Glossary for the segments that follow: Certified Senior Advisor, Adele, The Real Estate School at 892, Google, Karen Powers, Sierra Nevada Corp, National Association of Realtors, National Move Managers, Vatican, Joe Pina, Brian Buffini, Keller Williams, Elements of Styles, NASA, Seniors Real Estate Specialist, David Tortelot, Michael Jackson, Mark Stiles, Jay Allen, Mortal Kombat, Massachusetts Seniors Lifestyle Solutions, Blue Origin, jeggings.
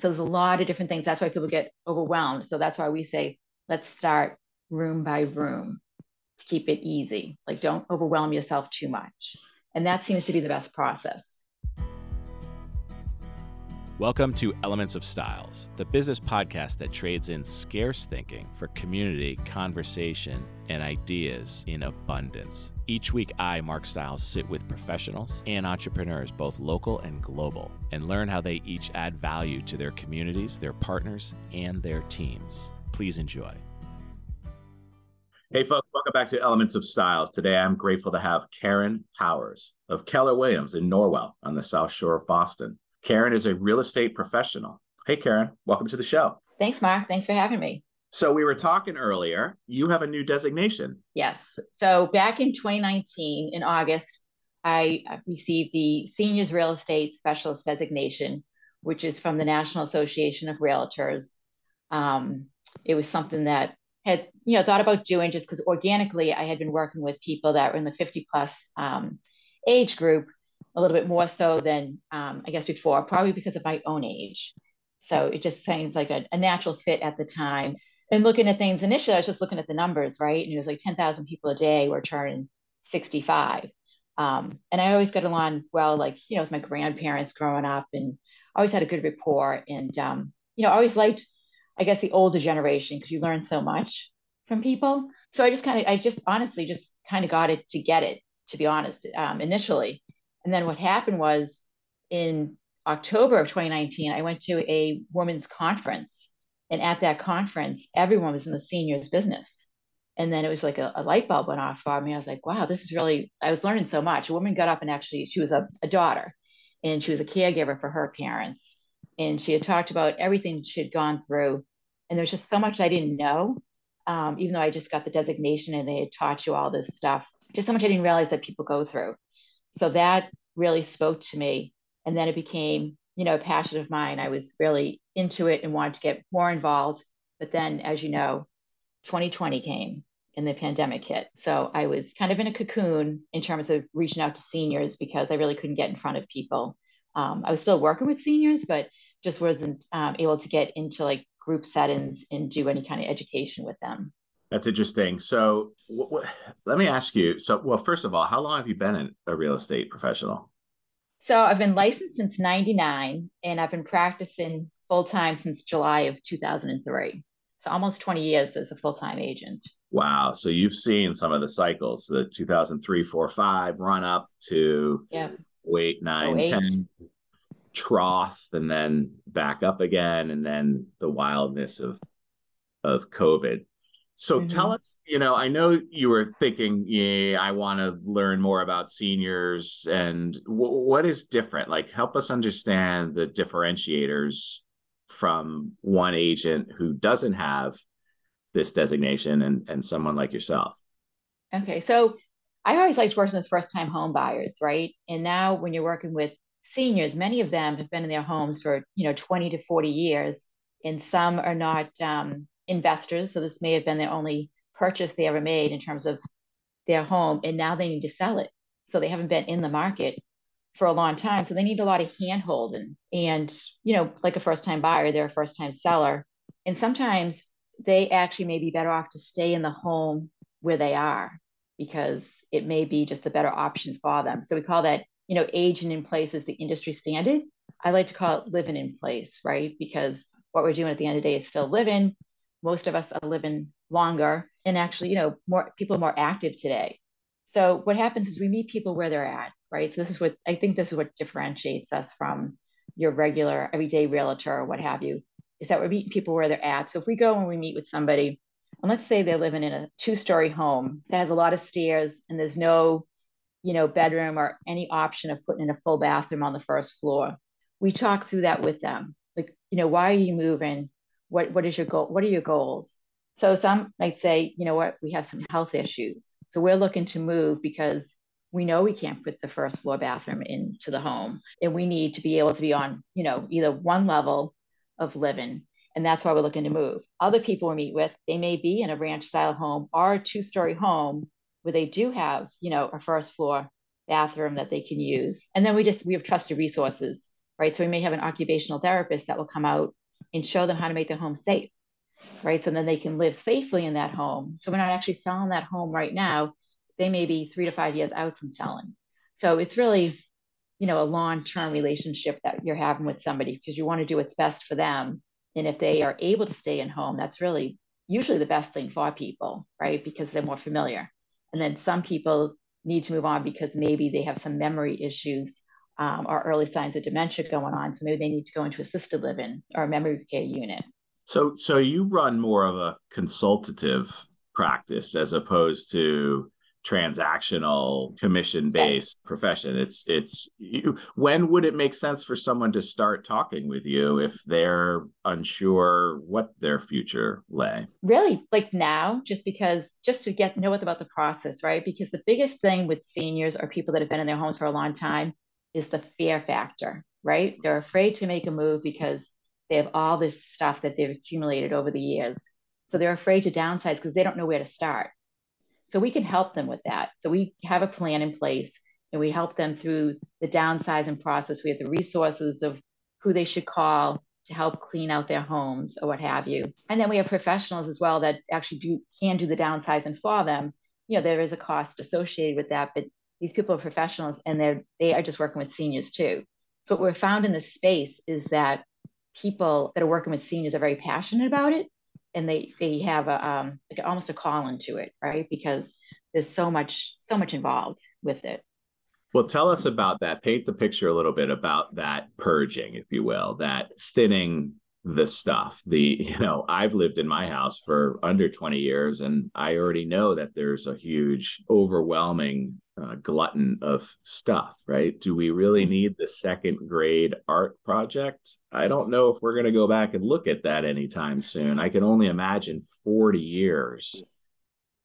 So there's a lot of different things. That's why people get overwhelmed. So that's why we say, let's start room by room to keep it easy. Like, don't overwhelm yourself too much. And that seems to be the best process. Welcome to Elements of Styles, the business podcast that trades in scarce thinking for community, conversation, and ideas in abundance. Each week, I, Mark Stiles, sit with professionals and entrepreneurs, both local and global, and learn how they each add value to their communities, their partners, and their teams. Please enjoy. Hey, folks, welcome back to Elements of Styles. Today, I'm grateful to have Karen Powers of Keller Williams in Norwell on the South Shore of Boston. Karen is a real estate professional. Hey, Karen, welcome to the show. Thanks, Mark. Thanks for having me. So we were talking earlier. You have a new designation. Yes. So back in 2019, in August, I received the Seniors Real Estate Specialist designation, which is from the National Association of Realtors. It was something that had, thought about doing just because organically I had been working with people that were in the 50 plus age group, a little bit more so than I guess before, probably because of my own age. So it just seems like a natural fit at the time. And looking at things initially, I was just looking at the numbers, right? And it was like 10,000 people a day were turning 65. And I always got along well, with my grandparents growing up, and always had a good rapport. And, I always liked, the older generation, because you learn so much from people. So I just honestly got it to get it, to be honest, initially. And then what happened was in October of 2019, I went to a women's conference. And at that conference, everyone was in the seniors business. And then it was like a light bulb went off for me. I was like, wow, this is really, I was learning so much. A woman got up and actually, she was a daughter, and she was a caregiver for her parents. And she had talked about everything she had gone through. And there's just so much I didn't know, even though I just got the designation and they had taught you all this stuff, just so much I didn't realize that people go through. So that really spoke to me. And then it became, a passion of mine. I was really into it and wanted to get more involved. But then, as you know, 2020 came and the pandemic hit. So I was kind of in a cocoon in terms of reaching out to seniors because I really couldn't get in front of people. I was still working with seniors, but just wasn't able to get into like group settings and do any kind of education with them. That's interesting. So let me ask you. So, well, first of all, how long have you been a real estate professional? So I've been licensed since 99, and I've been practicing full-time since July of 2003. So almost 20 years as a full-time agent. Wow. So you've seen some of the cycles, the 2003, 4, 5 run up to 8, 9, 10 trough, and then back up again, and then the wildness of COVID. So tell us, I know you were thinking, I want to learn more about seniors, and what is different? Like, help us understand the differentiators from one agent who doesn't have this designation and someone like yourself. Okay. So I always liked working with first-time home buyers, right? And now when you're working with seniors, many of them have been in their homes for, 20 to 40 years, and some are not, investors. So this may have been their only purchase they ever made in terms of their home. And now they need to sell it. So they haven't been in the market for a long time. So they need a lot of handholding. And, like a first-time buyer, they're a first-time seller. And sometimes they actually may be better off to stay in the home where they are because it may be just the better option for them. So we call that, aging in place is the industry standard. I like to call it living in place, right? Because what we're doing at the end of the day is still living. Most of us are living longer, and actually, more people are more active today. So what happens is we meet people where they're at, right? So this is what differentiates us from your regular everyday realtor or what have you, is that we're meeting people where they're at. So if we go and we meet with somebody, and let's say they're living in a 2-story home that has a lot of stairs and there's no, bedroom or any option of putting in a full bathroom on the first floor. We talk through that with them. Like, why are you moving? What is your goal? What are your goals? So some might say, we have some health issues. So we're looking to move because we know we can't put the first floor bathroom into the home. And we need to be able to be on, either one level of living. And that's why we're looking to move. Other people we meet with, they may be in a ranch style home or a 2-story home where they do have, a first floor bathroom that they can use. And then we have trusted resources right? So we may have an occupational therapist that will come out and show them how to make their home safe, right? So then they can live safely in that home. So we're not actually selling that home right now. They may be 3 to 5 years out from selling. So it's really, you know, a long-term relationship that you're having with somebody because you want to do what's best for them. And if they are able to stay in home, that's really usually the best thing for people, right? Because they're more familiar. And then some people need to move on because maybe they have some memory issues or early signs of dementia going on. So maybe they need to go into assisted living or a memory care unit. So you run more of a consultative practice as opposed to transactional commission-based profession. When would it make sense for someone to start talking with you if they're unsure what their future lay? Really, like now, just to get know about the process, right? Because the biggest thing with seniors or people that have been in their homes for a long time is the fear factor, right? They're afraid to make a move because they have all this stuff that they've accumulated over the years. So they're afraid to downsize because they don't know where to start. So we can help them with that. So we have a plan in place and we help them through the downsizing process. We have the resources of who they should call to help clean out their homes or what have you. And then we have professionals as well that actually can do the downsizing for them. You know, there is a cost associated with that, but these people are professionals and they are just working with seniors too. So what we're found in this space is that people that are working with seniors are very passionate about it. And they have like almost a call into it, right? Because there's so much involved with it. Well, tell us about that. Paint the picture a little bit about that purging, if you will, that thinning the stuff. I've lived in my house for under 20 years, and I already know that there's a huge, overwhelming glutton of stuff, right? Do we really need the second grade art project? I don't know if we're going to go back and look at that anytime soon. I can only imagine 40 years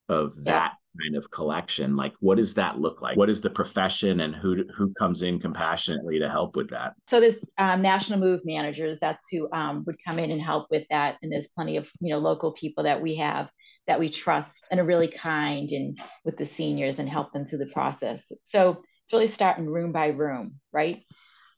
of that kind of collection. Like, what does that look like? What is the profession and who comes in compassionately to help with that? So there's National Move Managers. That's who would come in and help with that. And there's plenty of, local people that we have that we trust and are really kind and with the seniors and help them through the process. So it's really starting room by room, right?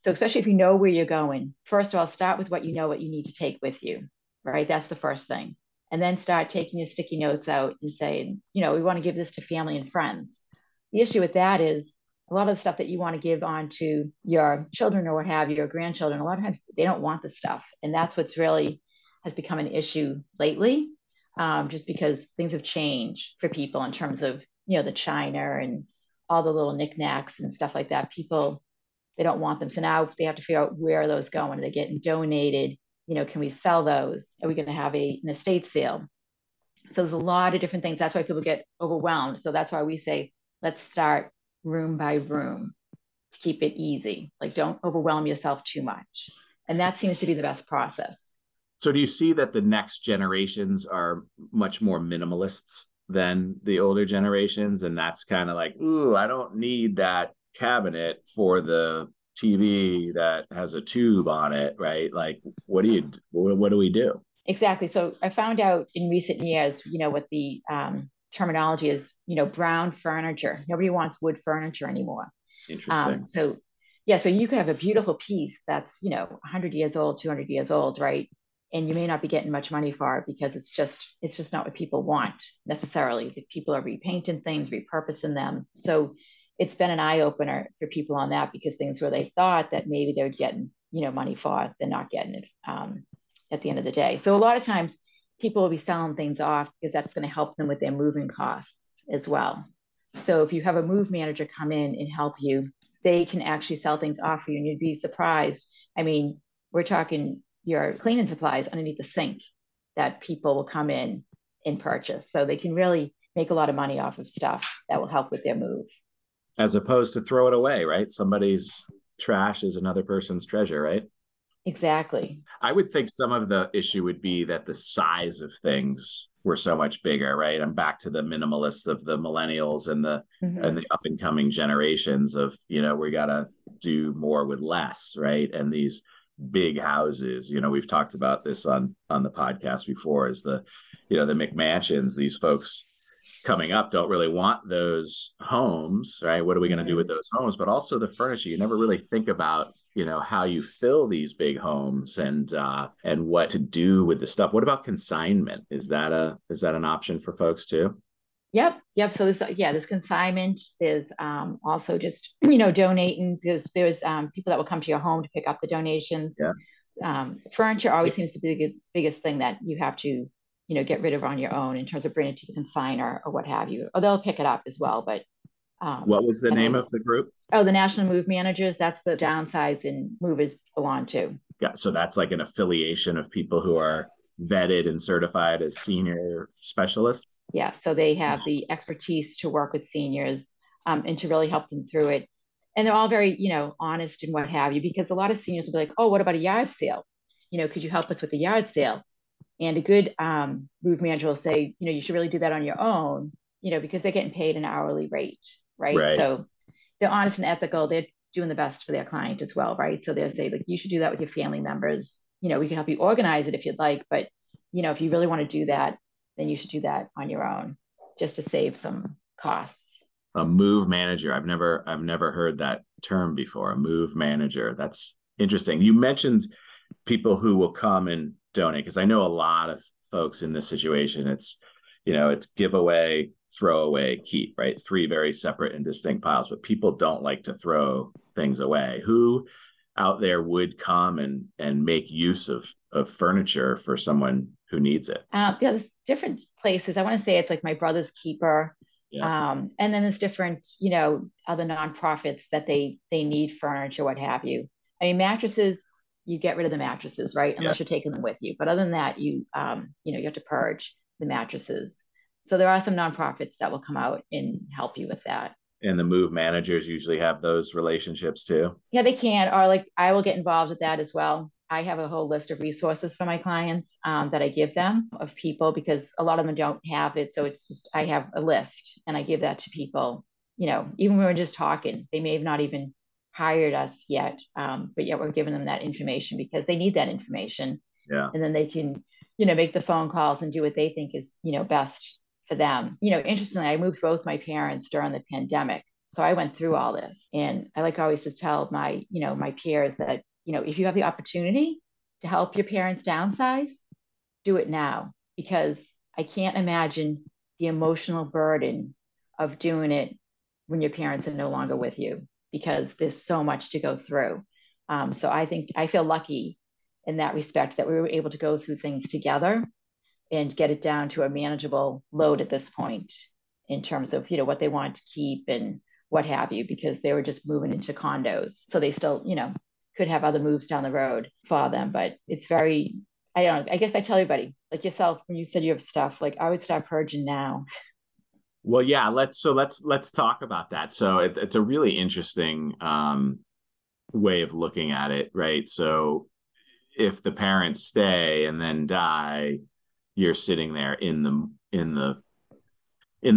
So especially if you know where you're going, first of all, start with what you need to take with you, right? That's the first thing. And then start taking your sticky notes out and saying, we want to give this to family and friends. The issue with that is a lot of the stuff that you want to give on to your children or what have you, your grandchildren, a lot of times they don't want the stuff. And that's what's really has become an issue lately. Just because things have changed for people in terms of, the china and all the little knickknacks and stuff like that. People, they don't want them. So now they have to figure out where are those going? Are they getting donated? Can we sell those? Are we going to have an estate sale? So there's a lot of different things. That's why people get overwhelmed. So that's why we say, let's start room by room to keep it easy. Like, don't overwhelm yourself too much. And that seems to be the best process. So do you see that the next generations are much more minimalists than the older generations? And that's kind of like, ooh, I don't need that cabinet for the TV that has a tube on it, right? Like, what do we do? Exactly. So I found out in recent years, what the terminology is, brown furniture. Nobody wants wood furniture anymore. Interesting. So you could have a beautiful piece that's, 100 years old, 200 years old, right? And you may not be getting much money for it because it's just not what people want necessarily. If people are repainting things, repurposing them. So it's been an eye opener for people on that because things where they thought that maybe they were getting, money for it, they're not getting it at the end of the day. So a lot of times people will be selling things off because that's going to help them with their moving costs as well. So if you have a move manager come in and help you, they can actually sell things off for you and you'd be surprised. I mean, we're talking your cleaning supplies underneath the sink that people will come in and purchase. So they can really make a lot of money off of stuff that will help with their move. As opposed to throw it away, right? Somebody's trash is another person's treasure, right? Exactly. I would think some of the issue would be that the size of things were so much bigger, right? I'm back to the minimalists of the millennials and the up and coming generations of, we got to do more with less, right? And these big houses, we've talked about this on the podcast before, is the, the McMansions, these folks coming up don't really want those homes, right? What are we going to do with those homes? But also the furniture, you never really think about you know, how you fill these big homes and what to do with the stuff. What about consignment? Is that an option for folks too? Yep. So there's consignment. There's also just, you know, donating. There's people that will come to your home to pick up the donations. Yeah. Furniture always seems to be the biggest thing that you have to, you know, get rid of on your own in terms of bringing it to the consignor or what have you. Or they'll pick it up as well. But what was the name of the group? Oh, the National Move Managers. That's the downsize and movers belong to. Yeah. So that's like an affiliation of people who are vetted and certified as senior specialists. Yeah. So they have the expertise to work with seniors and to really help them through it. And they're all very, you know, honest and what have you, because a lot of seniors will be like, oh, what about a yard sale? You know, could you help us with the yard sale? And a good move manager will say, you know, you should really do that on your own, you know, because they're getting paid an hourly rate, right? So they're honest and ethical. They're doing the best for their client as well, right? So they'll say, like, you should do that with your family members. You know, we can help you organize it if you'd like, but, you know, if you really want to do that, then you should do that on your own just to save some costs. A move manager. I've never heard that term before. A move manager. That's interesting. You mentioned people who will come and donate, because I know a lot of folks in this situation. It's, you know, it's giveaway, throwaway, keep, right? Three very separate and distinct piles, but people don't like to throw things away. Who out there would come and make use of furniture for someone who needs it? There's different places. I want to say it's like My Brother's Keeper. Yeah. And then there's different, you know, other nonprofits that they need furniture, what have you. I mean, mattresses, you get rid of the mattresses, right? Unless you're taking them with you. But other than that, you, you know, you have to purge the mattresses. So there are some nonprofits that will come out and help you with that. And the move managers usually have those relationships too. Yeah, they can. Or like, I will get involved with that as well. I have a whole list of resources for my clients that I give them of people, because a lot of them don't have it. So it's just, I have a list and I give that to people, you know, even when we're just talking, they may have not even hired us yet, but yet we're giving them that information because they need that information. Yeah. And then they can, you know, make the phone calls and do what they think is, you know, best for them. You know, interestingly, I moved both my parents during the pandemic. So I went through all this, and I like always just tell my, you know, my peers that, you know, if you have the opportunity to help your parents downsize, do it now, because I can't imagine the emotional burden of doing it when your parents are no longer with you, because there's so much to go through. So I think I feel lucky in that respect that we were able to go through things together and get it down to a manageable load at this point in terms of, you know, what they wanted to keep and what have you, because they were just moving into condos. So they still, you know, could have other moves down the road for them, but it's very, I don't know, I guess I tell everybody, like yourself, when you said you have stuff, like I would start purging now. Well, yeah, let's talk about that. So it's a really interesting way of looking at it, right? So if the parents stay and then die, you're sitting there in the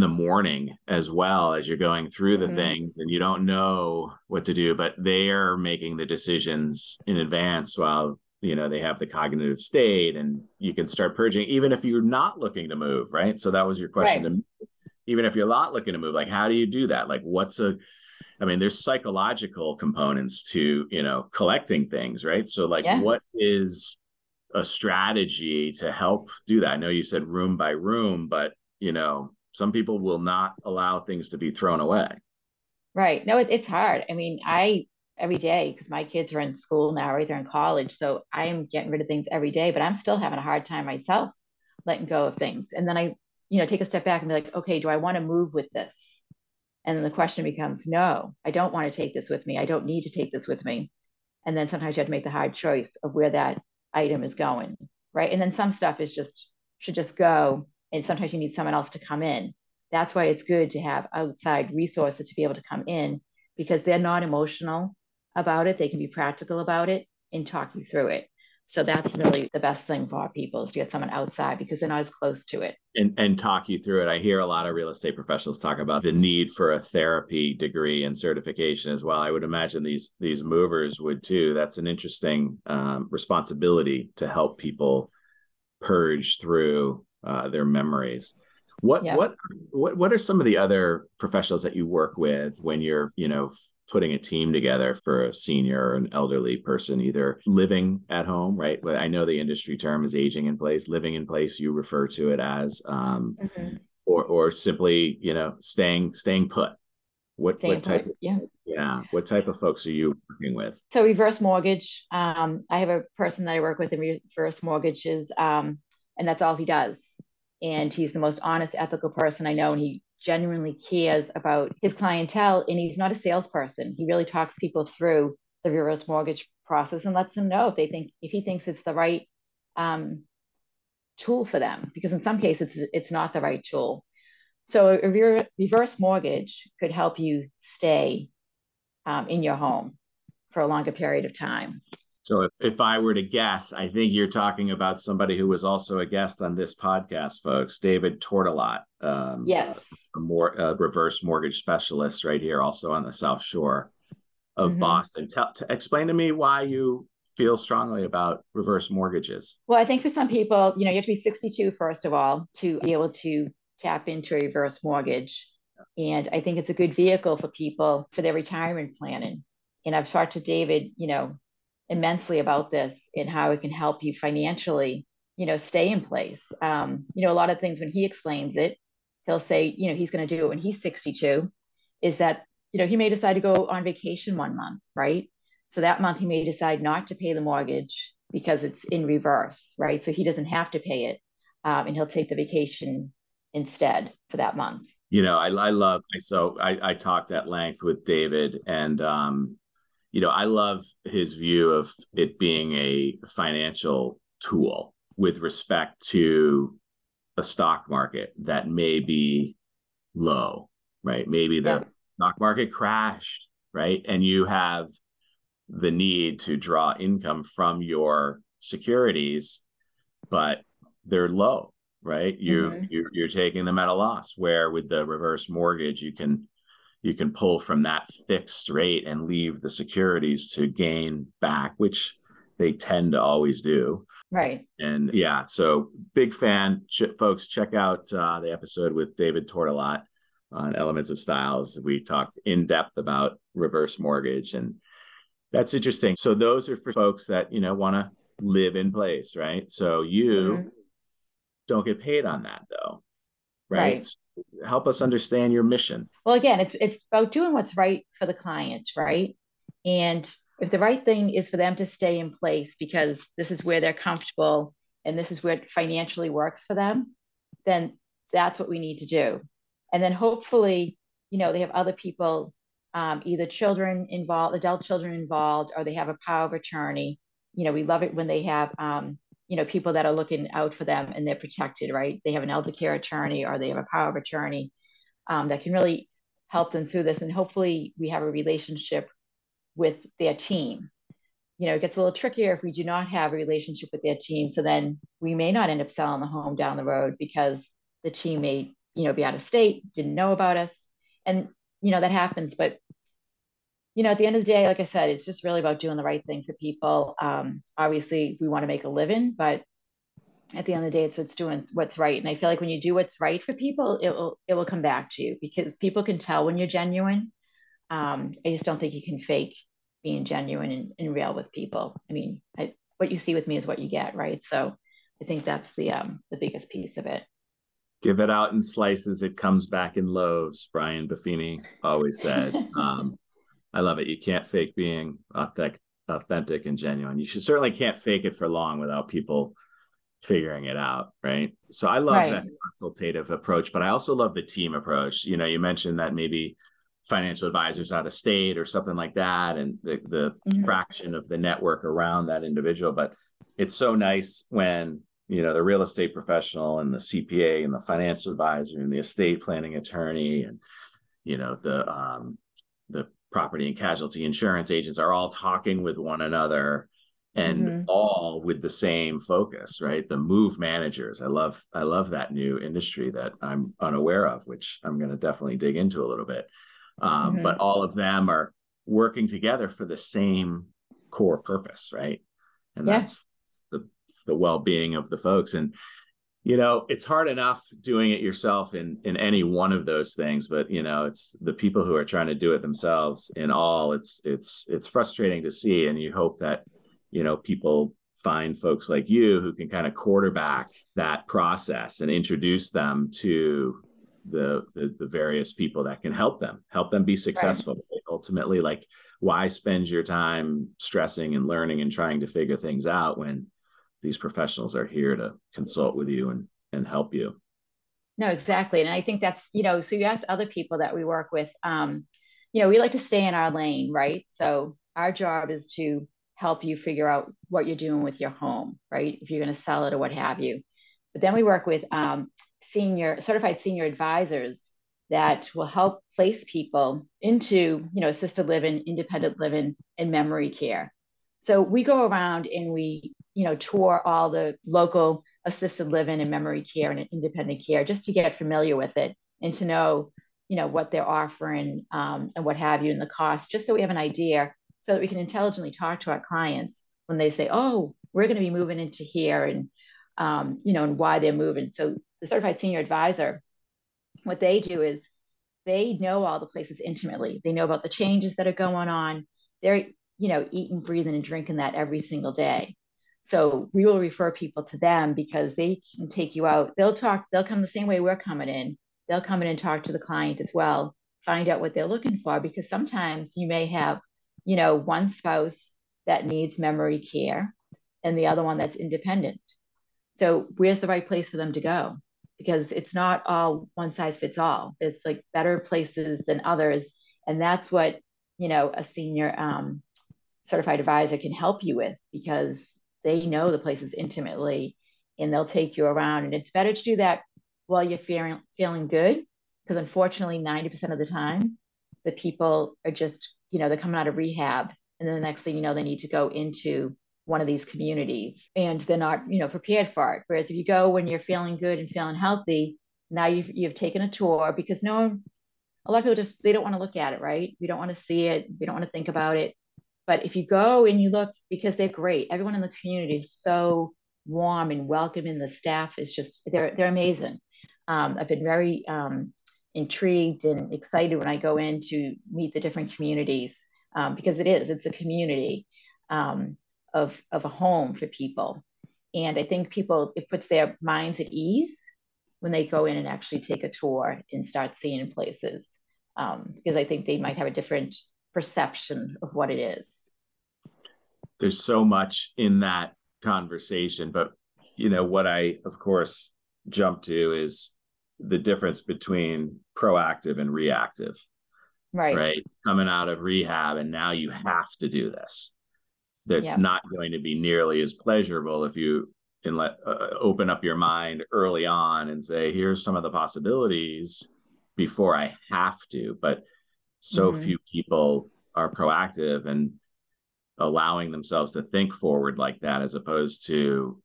morning as well as you're going through the things, and you don't know what to do, but they're making the decisions in advance while, you know, they have the cognitive state, and you can start purging, even if you're not looking to move. Right. So that was your question. Right. Even if you're not looking to move, like, how do you do that? Like, there's psychological components to, you know, collecting things. Right. So like, what is a strategy to help do that? I know you said room by room, but, you know, some people will not allow things to be thrown away. Right. No, it's hard. I mean, every day, because my kids are in school now, right? They're in college. So I am getting rid of things every day, but I'm still having a hard time myself letting go of things. And then I, you know, take a step back and be like, okay, do I want to move with this? And then the question becomes, no, I don't want to take this with me. I don't need to take this with me. And then sometimes you have to make the hard choice of where that item is going. Right. And then some stuff is should just go. And sometimes you need someone else to come in. That's why it's good to have outside resources to be able to come in, because they're not emotional about it. They can be practical about it and talk you through it. So that's really the best thing for our people, is to get someone outside, because they're not as close to it. And talk you through it. I hear a lot of real estate professionals talk about the need for a therapy degree and certification as well. I would imagine these movers would too. That's an interesting responsibility to help people purge through their memories. What are some of the other professionals that you work with when you're, you know, putting a team together for a senior or an elderly person, either living at home, right? But I know the industry term is aging in place, living in place, you refer to it as, or simply, you know, staying put. What type of folks are you working with? So reverse mortgage. I have a person that I work with in reverse mortgages, and that's all he does. And he's the most honest, ethical person I know. And he genuinely cares about his clientele, and he's not a salesperson. He really talks people through the reverse mortgage process and lets them know if he thinks it's the right tool for them, because in some cases it's not the right tool. So a reverse mortgage could help you stay in your home for a longer period of time. So if I were to guess, I think you're talking about somebody who was also a guest on this podcast, folks, David Tortelot. Yes. A reverse mortgage specialist right here, also on the South Shore of Boston. Explain to me why you feel strongly about reverse mortgages. Well, I think for some people, you know, you have to be 62, first of all, to be able to tap into a reverse mortgage. And I think it's a good vehicle for people for their retirement planning. And I've talked to David, you know, immensely about this and how it can help you financially, you know, stay in place. You know, a lot of things when he explains it, he'll say, you know, he's going to do it when he's 62, is that, you know, he may decide to go on vacation one month, right? So that month he may decide not to pay the mortgage because it's in reverse, right? So he doesn't have to pay it, and he'll take the vacation instead for that month. You know, I talked at length with David, and, you know, I love his view of it being a financial tool with respect to a stock market that may be low, right? Maybe the stock market crashed, right? And you have the need to draw income from your securities, but they're low, right? You're taking them at a loss, where with the reverse mortgage, you can pull from that fixed rate and leave the securities to gain back, which they tend to always do. Right. And yeah, so big fan. Folks, check out the episode with David Tortelot on Elements of Styles. We talked in depth about reverse mortgage, and that's interesting. So those are for folks that, you know, want to live in place, right? So you don't get paid on that though, right? So help us understand your mission. Well, again, it's about doing what's right for the client, right? And if the right thing is for them to stay in place because this is where they're comfortable and this is where it financially works for them, then that's what we need to do. And then hopefully, you know, they have other people, either children involved, adult children involved, or they have a power of attorney. You know, we love it when they have, you know, people that are looking out for them and they're protected, right? They have an elder care attorney or they have a power of attorney that can really help them through this. And hopefully we have a relationship with their team. You know, it gets a little trickier if we do not have a relationship with their team. So then we may not end up selling the home down the road because the team may, you know, be out of state, didn't know about us. And, you know, that happens. But, you know, at the end of the day, like I said, it's just really about doing the right thing for people. Obviously, we want to make a living, but at the end of the day, it's doing what's right. And I feel like when you do what's right for people, it will come back to you, because people can tell when you're genuine. I just don't think you can fake being genuine and real with people. I mean, what you see with me is what you get, right? So I think that's the biggest piece of it. Give it out in slices. It comes back in loaves, Brian Buffini always said. I love it. You can't fake being authentic and genuine. You certainly can't fake it for long without people figuring it out, right? So I love that consultative approach, but I also love the team approach. You know, you mentioned that maybe financial advisors out of state or something like that, and the fraction of the network around that individual. But it's so nice when, you know, the real estate professional and the CPA and the financial advisor and the estate planning attorney and, you know, the property and casualty insurance agents are all talking with one another and all with the same focus, right? The move managers. I love that new industry that I'm unaware of, which I'm going to definitely dig into a little bit. But all of them are working together for the same core purpose, right? And that's the well-being of the folks. And you know, it's hard enough doing it yourself in any one of those things, but you know, it's the people who are trying to do it themselves in all, it's frustrating to see. And you hope that, you know, people find folks like you who can kind of quarterback that process and introduce them to the various people that can help them be successful. Right. Ultimately, like, why spend your time stressing and learning and trying to figure things out when these professionals are here to consult with you and help you? No, exactly. And I think that's, you know, so you asked other people that we work with, you know, we like to stay in our lane, right? So our job is to help you figure out what you're doing with your home, right? If you're going to sell it or what have you. But then we work with certified senior advisors that will help place people into, you know, assisted living, independent living, and memory care. So we go around and we, you know, tour all the local assisted living and memory care and independent care just to get familiar with it and to know, you know, what they're offering and what have you, and the cost, just so we have an idea so that we can intelligently talk to our clients when they say, oh, we're going to be moving into here, and, you know, and why they're moving. So the certified senior advisor, what they do is they know all the places intimately. They know about the changes that are going on. They're, you know, eating, breathing, and drinking that every single day. So we will refer people to them because they can take you out. They'll talk, they'll come the same way we're coming in. They'll come in and talk to the client as well, find out what they're looking for, because sometimes you may have, you know, one spouse that needs memory care and the other one that's independent. So where's the right place for them to go? Because it's not all one size fits all. It's like better places than others. And that's what, you know, a senior certified advisor can help you with, because they know the places intimately and they'll take you around. And it's better to do that while you're feeling good, because unfortunately, 90% of the time, the people are just, you know, they're coming out of rehab. And then the next thing you know, they need to go into one of these communities and they're not, you know, prepared for it. Whereas if you go when you're feeling good and feeling healthy, now you've taken a tour, because no one, a lot of people just, they don't want to look at it, right? We don't want to see it. We don't want to think about it. But if you go and you look, because they're great, everyone in the community is so warm and welcoming. The staff is just, they're amazing. I've been very intrigued and excited when I go in to meet the different communities, because it's a community of a home for people. And I think people, it puts their minds at ease when they go in and actually take a tour and start seeing places, because I think they might have a different perception of what it is. There's so much in that conversation, but you know what I, of course, jump to is the difference between proactive and reactive. Right? Coming out of rehab and now you have to do this. That's not going to be nearly as pleasurable if you open up your mind early on and say, here's some of the possibilities before I have to. But so few people are proactive and allowing themselves to think forward like that, as opposed to,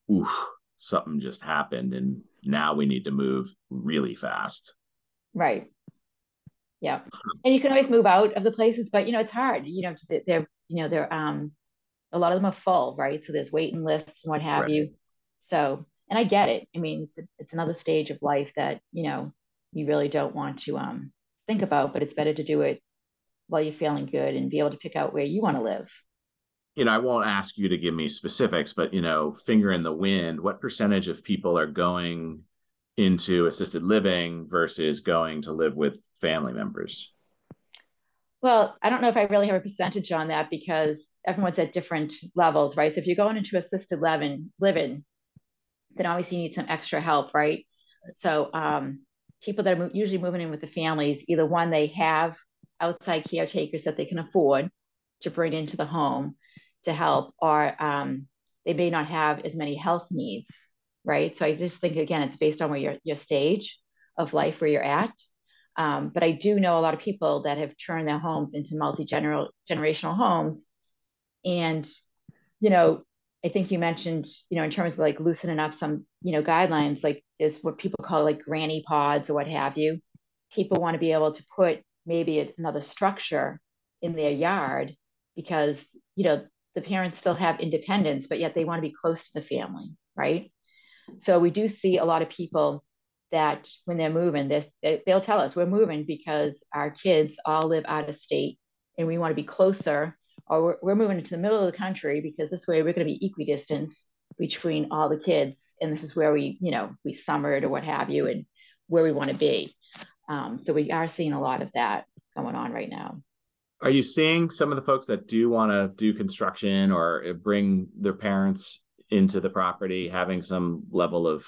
something just happened and now we need to move really fast. Right. Yeah. And you can always move out of the places, but, you know, it's hard, you know, a lot of them are full, right? So there's waiting lists and what have you. So, and I get it. I mean, it's another stage of life that, you know, you really don't want to think about, but it's better to do it while you're feeling good and be able to pick out where you want to live. You know, I won't ask you to give me specifics, but, you know, finger in the wind, what percentage of people are going into assisted living versus going to live with family members? Well, I don't know if I really have a percentage on that, because everyone's at different levels, right? So if you're going into assisted living, then obviously you need some extra help, right? So people that are usually moving in with the families, either one, they have outside caretakers that they can afford to bring into the home to help, or they may not have as many health needs, right? So I just think, again, it's based on where your stage of life, where you're at. But I do know a lot of people that have turned their homes into multi-generational homes. And, you know, I think you mentioned, you know, in terms of like loosening up some, you know, guidelines, like is what people call like granny pods or what have you. People want to be able to put maybe another structure in their yard, because, you know, the parents still have independence, but yet they want to be close to the family, right? So we do see a lot of people that when they're moving, they'll tell us we're moving because our kids all live out of state and we want to be closer, or we're moving into the middle of the country because this way we're going to be equidistant between all the kids. And this is where we summered or what have you and where we want to be. So we are seeing a lot of that going on right now. Are you seeing some of the folks that do want to do construction or bring their parents into the property having some level of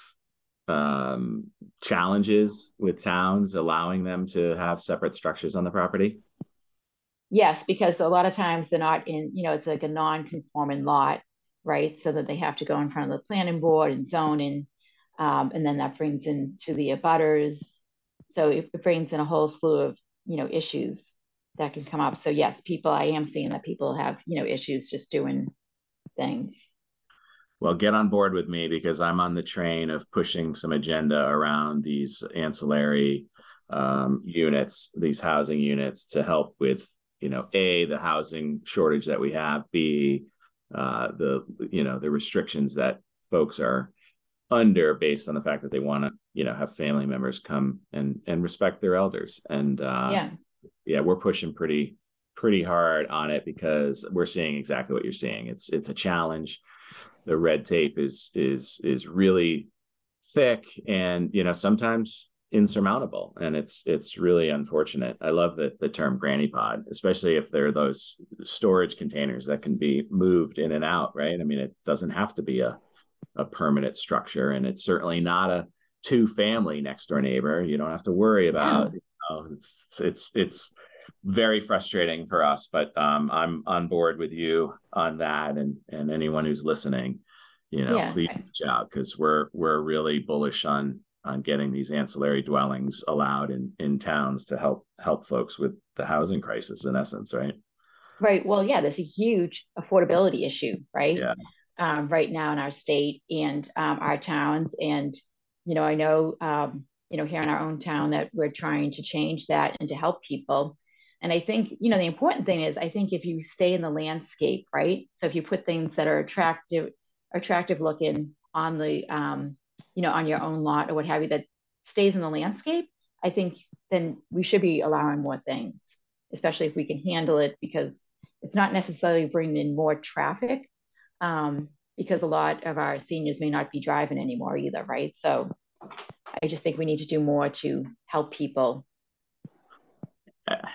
challenges with towns allowing them to have separate structures on the property? Yes, because a lot of times they're not in, it's like a non-conforming lot, right? So that they have to go in front of the planning board and zoning, and then that brings into the abutters. So it brings in a whole slew of, issues that can come up. So yes, I am seeing that people have, issues just doing things. Well, get on board with me because I'm on the train of pushing some agenda around these ancillary units, these housing units to help with, A, the housing shortage that we have, B, the restrictions that folks are under based on the fact that they want to, have family members come and respect their elders. And yeah, we're pushing pretty hard on it because we're seeing exactly what you're seeing. It's a challenge. The red tape is really thick and, sometimes insurmountable. And it's really unfortunate. I love the term granny pod, especially if there are those storage containers that can be moved in and out, right? I mean, it doesn't have to be a permanent structure, and it's certainly not a two-family next door neighbor. You don't have to worry about. It's very frustrating for us, but I'm on board with you on that, and anyone who's listening, please reach out because we're really bullish on getting these ancillary dwellings allowed in towns to help folks with the housing crisis in essence, right? Right. Well, yeah, there's a huge affordability issue, right? Yeah. Right now in our state and our towns, and I know here in our own town that we're trying to change that and to help people. And I think, the important thing is, I think if you stay in the landscape, right? So if you put things that are attractive looking on the, on your own lot or what have you, that stays in the landscape, I think then we should be allowing more things, especially if we can handle it, because it's not necessarily bringing in more traffic because a lot of our seniors may not be driving anymore either, right? So I just think we need to do more to help people. I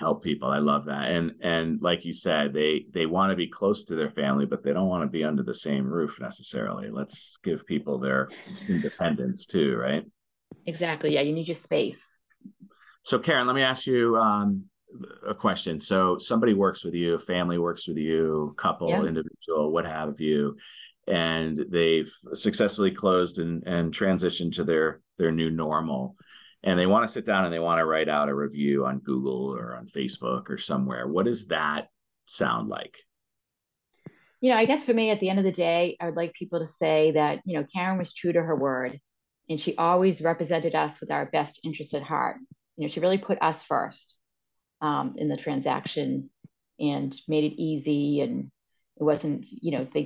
love that. And like you said, they want to be close to their family, but they don't want to be under the same roof necessarily. Let's give people their independence too, right? Exactly. Yeah. You need your space. So Karen, let me ask you a question. So somebody works with you, family works with you, couple, individual, what have you, and they've successfully closed and transitioned to their new normal. And they want to sit down and they want to write out a review on Google or on Facebook or somewhere. What does that sound like? I guess for me, at the end of the day, I would like people to say that, Karen was true to her word and she always represented us with our best interest at heart. She really put us first in the transaction and made it easy. And it wasn't,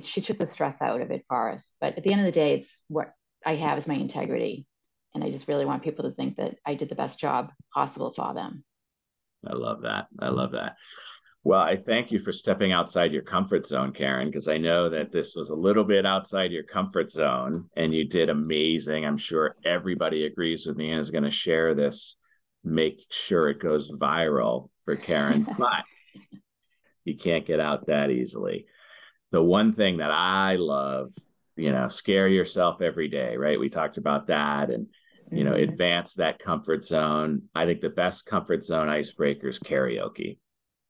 she took the stress out of it for us. But at the end of the day, it's what I have is my integrity. And I just really want people to think that I did the best job possible for them. I love that. Well, I thank you for stepping outside your comfort zone, Karen, because I know that this was a little bit outside your comfort zone and you did amazing. I'm sure everybody agrees with me and is going to share this. Make sure it goes viral for Karen, but you can't get out that easily. The one thing that I love, scare yourself every day, right? We talked about that and, advance that comfort zone. I think the best comfort zone icebreaker is karaoke.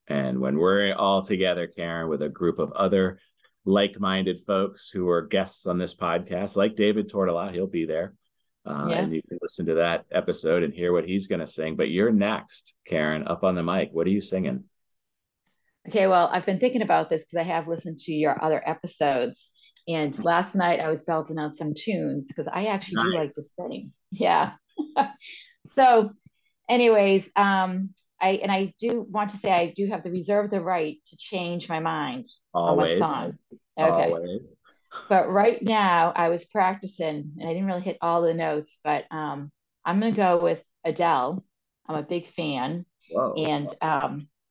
And when we're all together, Karen, with a group of other like-minded folks who are guests on this podcast, like David Tortelot, he'll be there. And you can listen to that episode and hear what he's going to sing. But you're next, Karen, up on the mic. What are you singing? Okay, well, I've been thinking about this because I have listened to your other episodes. And last night I was belting out some tunes because I actually do like to sing. Yeah. So anyways, I do want to say, I do have the right to change my mind on what song. Okay. Always. But right now I was practicing and I didn't really hit all the notes, but I'm going to go with Adele. I'm a big fan. Whoa. And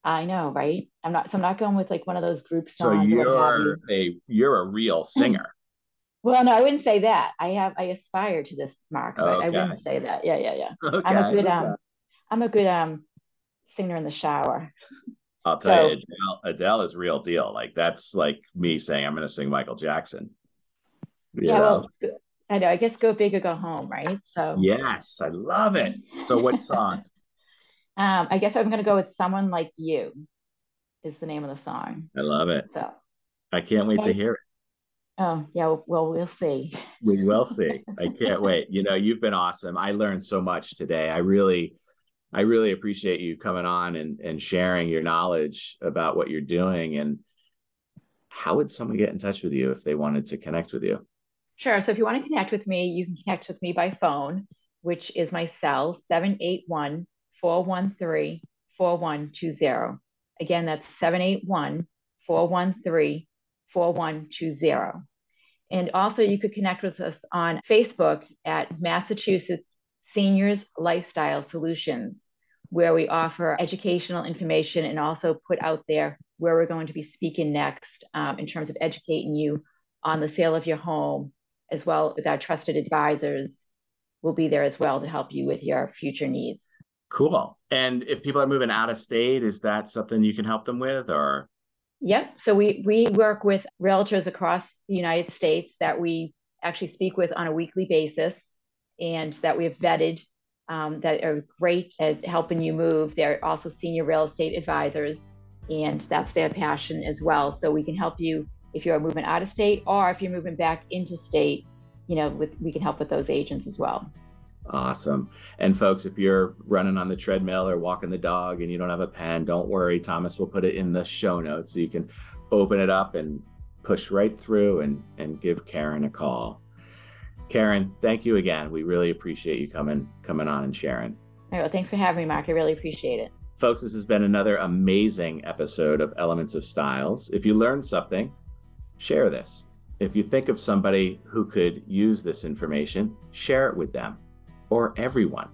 I know, right? I'm not going with like one of those group songs. So you're a real singer. Well, no, I wouldn't say that. I aspire to this, Mark, but okay. I wouldn't say that. Yeah. Okay. I'm a good singer in the shower. I'll tell you, Adele is real deal. Like that's like me saying I'm going to sing Michael Jackson. Well, I know. I guess go big or go home, right? So yes, I love it. So what song? I guess I'm going to go with Someone Like You is the name of the song. I love it. So I can't wait to hear it. Oh, yeah. Well, we'll see. We will see. I can't wait. You know, you've been awesome. I learned so much today. I really appreciate you coming on and sharing your knowledge about what you're doing. And how would someone get in touch with you if they wanted to connect with you? Sure. So if you want to connect with me, you can connect with me by phone, which is my cell, 781-413-4120. Again, that's 781-413-4120. And also you could connect with us on Facebook at Massachusetts Seniors Lifestyle Solutions, where we offer educational information and also put out there where we're going to be speaking next in terms of educating you on the sale of your home, as well with our trusted advisors. We'll be there as well to help you with your future needs. Cool. And if people are moving out of state, is that something you can help them with or? Yep. So we work with realtors across the United States that we actually speak with on a weekly basis, and that we have vetted that are great at helping you move. They're also senior real estate advisors, and that's their passion as well. So we can help you if you're moving out of state or if you're moving back into state, you know, we can help with those agents as well. Awesome. And folks, if you're running on the treadmill or walking the dog and you don't have a pen, don't worry. Thomas will put it in the show notes so you can open it up and push right through and give Karen a call. Karen, thank you again. We really appreciate you coming on and sharing. All right, well, thanks for having me, Mark. I really appreciate it. Folks, this has been another amazing episode of Elements of Styles. If you learned something, share this. If you think of somebody who could use this information, share it with them or everyone.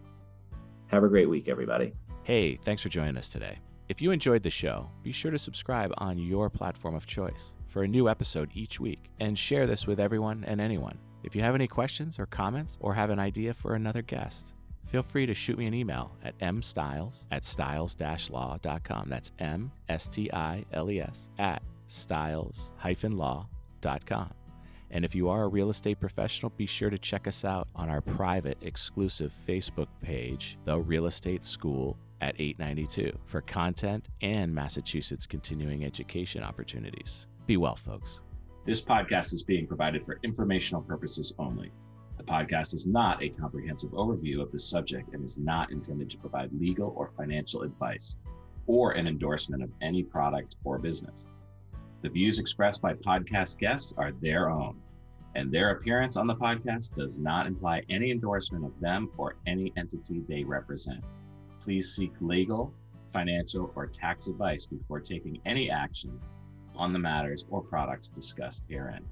Have a great week, everybody. Hey, thanks for joining us today. If you enjoyed the show, be sure to subscribe on your platform of choice for a new episode each week and share this with everyone and anyone. If you have any questions or comments or have an idea for another guest, feel free to shoot me an email at mstiles@styles-law.com. That's mstiles@styles-law.com. And if you are a real estate professional, be sure to check us out on our private exclusive Facebook page, The Real Estate School at 892, for content and Massachusetts continuing education opportunities. Be well, folks. This podcast is being provided for informational purposes only. The podcast is not a comprehensive overview of the subject and is not intended to provide legal or financial advice or an endorsement of any product or business. The views expressed by podcast guests are their own, and their appearance on the podcast does not imply any endorsement of them or any entity they represent. Please seek legal, financial, or tax advice before taking any action on the matters or products discussed herein.